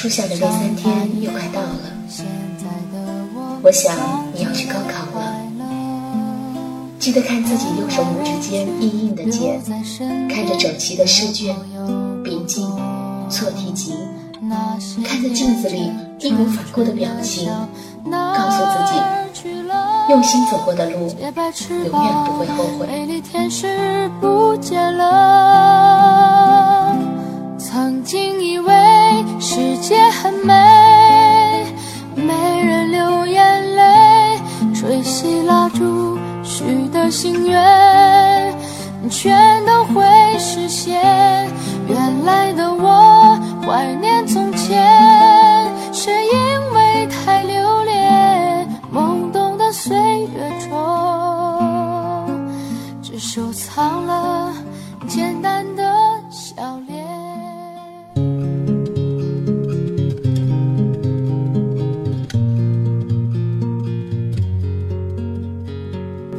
初夏的围3天又快到了，我想你要去高考了。记得看自己右手拇指间硬硬的茧，看着整齐的试卷、笔记、错题集，看着镜子里义无反顾的表情，告诉自己用心走过的路永远不会后悔。曾经以为世界很美，没人流眼泪，吹熄蜡烛许的心愿全都会实现。原来的我怀念从前，是因为太留恋懵懂的岁月中，只收藏了简单的笑脸。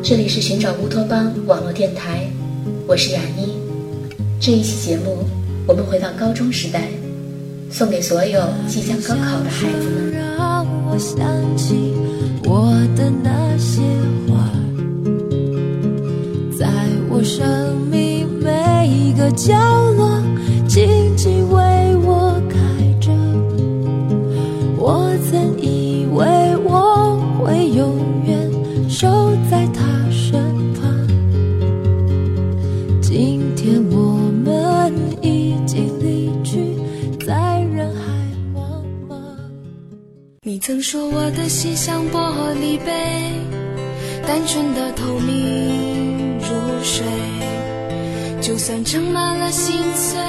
这里是寻找乌托邦网络电台，我是雅一。这一期节目我们回到高中时代，送给所有即将高考的孩子们。让我想起我的那些花，在我生命每一个角落静静为我开着。我曾以为我会永远守在他身旁，今天我们已经离去，在人海茫茫。你曾说我的心像玻璃杯，单纯的透明如水，就算盛满了心碎，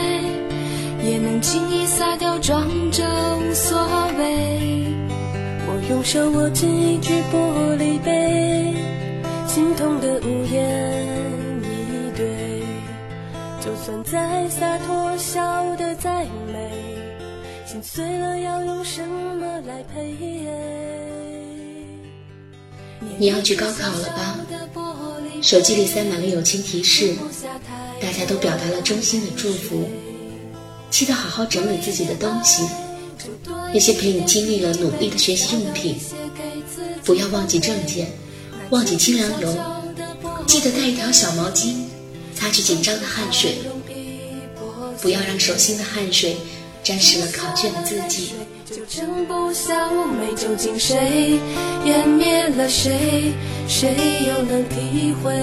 也能轻易洒掉，装着无所谓。我用手握紧一只玻璃杯，心痛的无言以对，就算再洒脱，笑得再美，心碎了要用什么来陪？你要去高考了吧？手机里塞满了友情提示，大家都表达了衷心的祝福。记得好好整理自己的东西，那些陪你经历了努力的学习用品，不要忘记证件，忘记清凉油，记得带一条小毛巾擦去紧张的汗水，不要让手心的汗水沾湿了考卷的字迹。就争不下妩媚，究竟谁湮灭了谁，谁又能体会？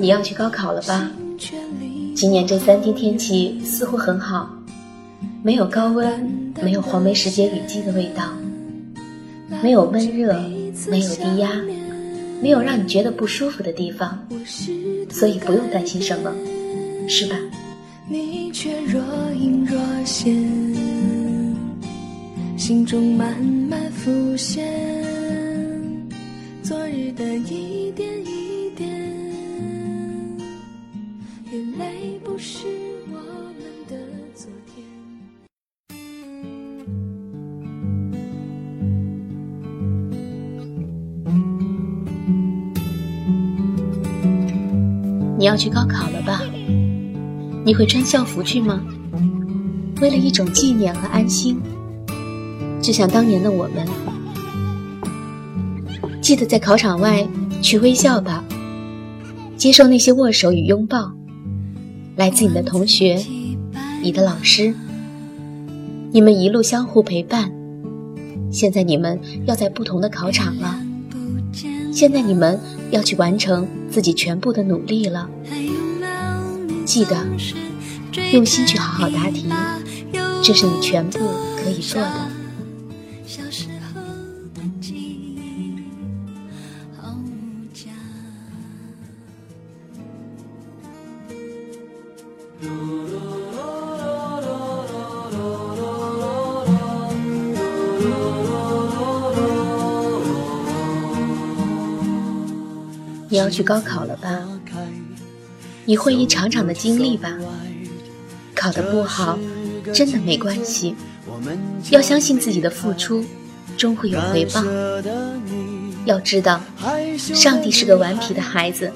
你要去高考了吧？今年这3天天气似乎很好，没有高温，没有黄梅时节雨季的味道，没有闷热，没有低压，没有让你觉得不舒服的地方，所以不用担心什么，是吧？你却若隐若现，心中慢慢浮现昨日的一点一点，眼泪不是我们的昨天。你要去高考了吧？你会穿校服去吗？为了一种纪念和安心，就像当年的我们。记得在考场外去微笑吧，接受那些握手与拥抱，来自你的同学，你的老师，你们一路相互陪伴。现在你们要在不同的考场了，现在你们要去完成自己全部的努力了。记得用心去好好答题，这是你全部可以做的。你要去高考了吧？你会一场场的经历吧。考得不好真的没关系，要相信自己的付出终会有回报。要知道上帝是个顽皮的孩子，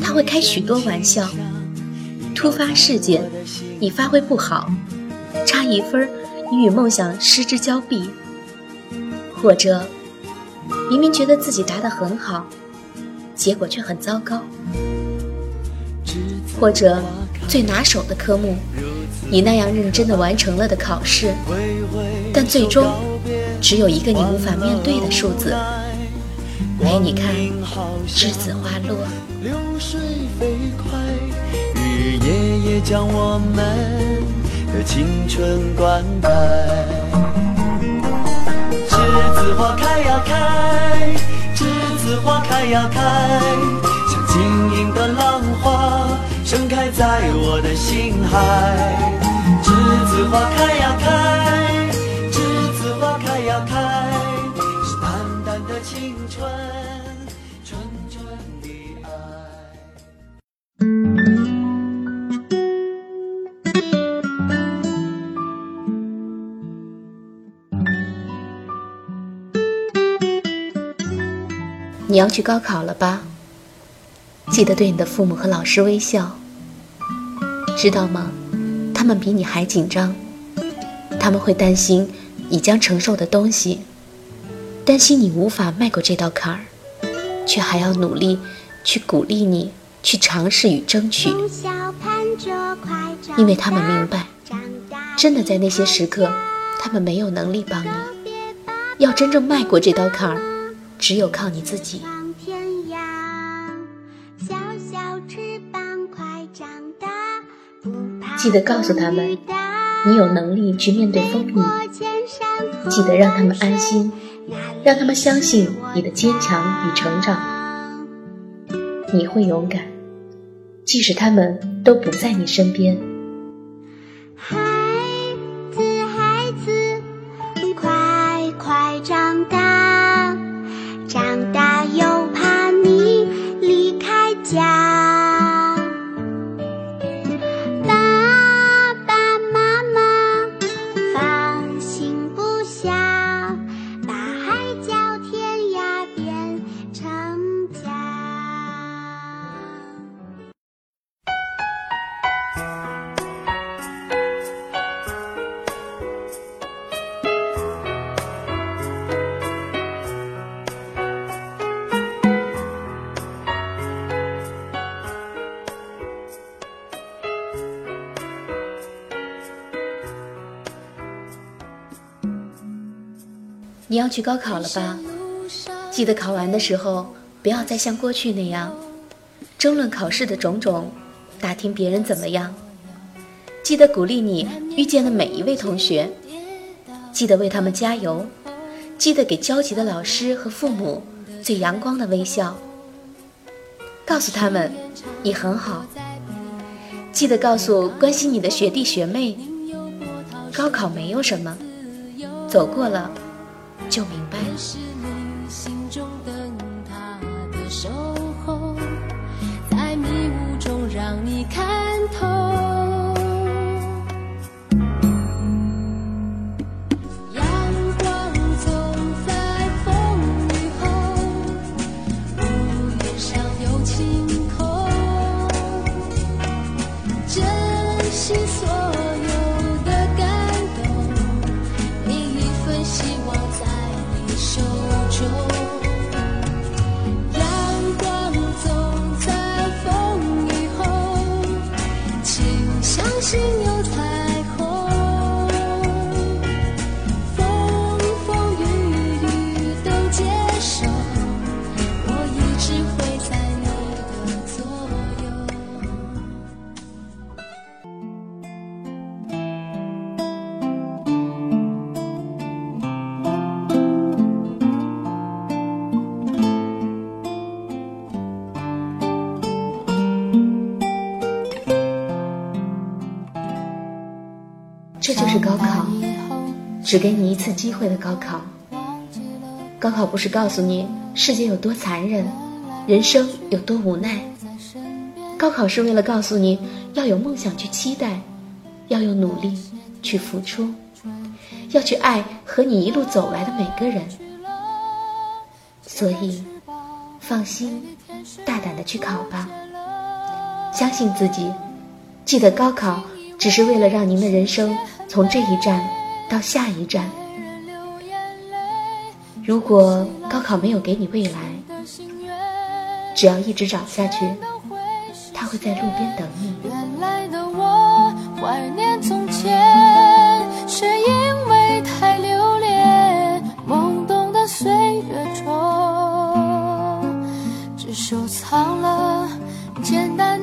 他会开许多玩笑。突发事件，你发挥不好，差一分你与梦想失之交臂，或者明明觉得自己答得很好，结果却很糟糕。或者最拿手的科目，你那样认真地完成了的考试，但最终只有一个你无法面对的数字。陪你看栀子花落，流水飞快，雨夜夜将我们的青春灌溉。栀子花开呀开，栀子花开呀开，像晶莹的浪花盛开在我的心海。栀子花开呀开，栀子花开呀开，是淡淡的青春，纯纯的爱。你要去高考了吧？记得对你的父母和老师微笑，知道吗？他们比你还紧张，他们会担心你将承受的东西，担心你无法迈过这道坎儿，却还要努力去鼓励你去尝试与争取，因为他们明白，真的在那些时刻，他们没有能力帮你。要真正迈过这道坎儿，只有靠你自己。记得告诉他们，你有能力去面对风雨。记得让他们安心，让他们相信你的坚强与成长。你会勇敢，即使他们都不在你身边。孩子，孩子，快快长大，长大又怕你离开家。你要去高考了吧？记得考完的时候，不要再像过去那样争论考试的种种，打听别人怎么样。记得鼓励你遇见的每一位同学，记得为他们加油，记得给焦急的老师和父母最阳光的微笑，告诉他们你很好。记得告诉关心你的学弟学妹，高考没有什么，走过了就明白了。是你心中灯塔的守候，在迷雾中让你看透。阳光总在风雨后，屋檐上有晴空，珍惜所有的感动，每一份希望在手中。阳光总在风雨后，请相信有彩虹。风风雨雨都接受，我一直会在你的左右。这就是高考，只给你一次机会的高考。高考不是告诉你世界有多残忍，人生有多无奈，高考是为了告诉你要有梦想去期待，要有努力去付出，要去爱和你一路走来的每个人。所以放心大胆的去考吧，相信自己，记得高考只是为了让您的人生从这一站到下一站。如果高考没有给你未来，只要一直找下去，他会在路边等你。原来的我怀念从前，是因为太留恋懵懂的岁月中，只收藏了简单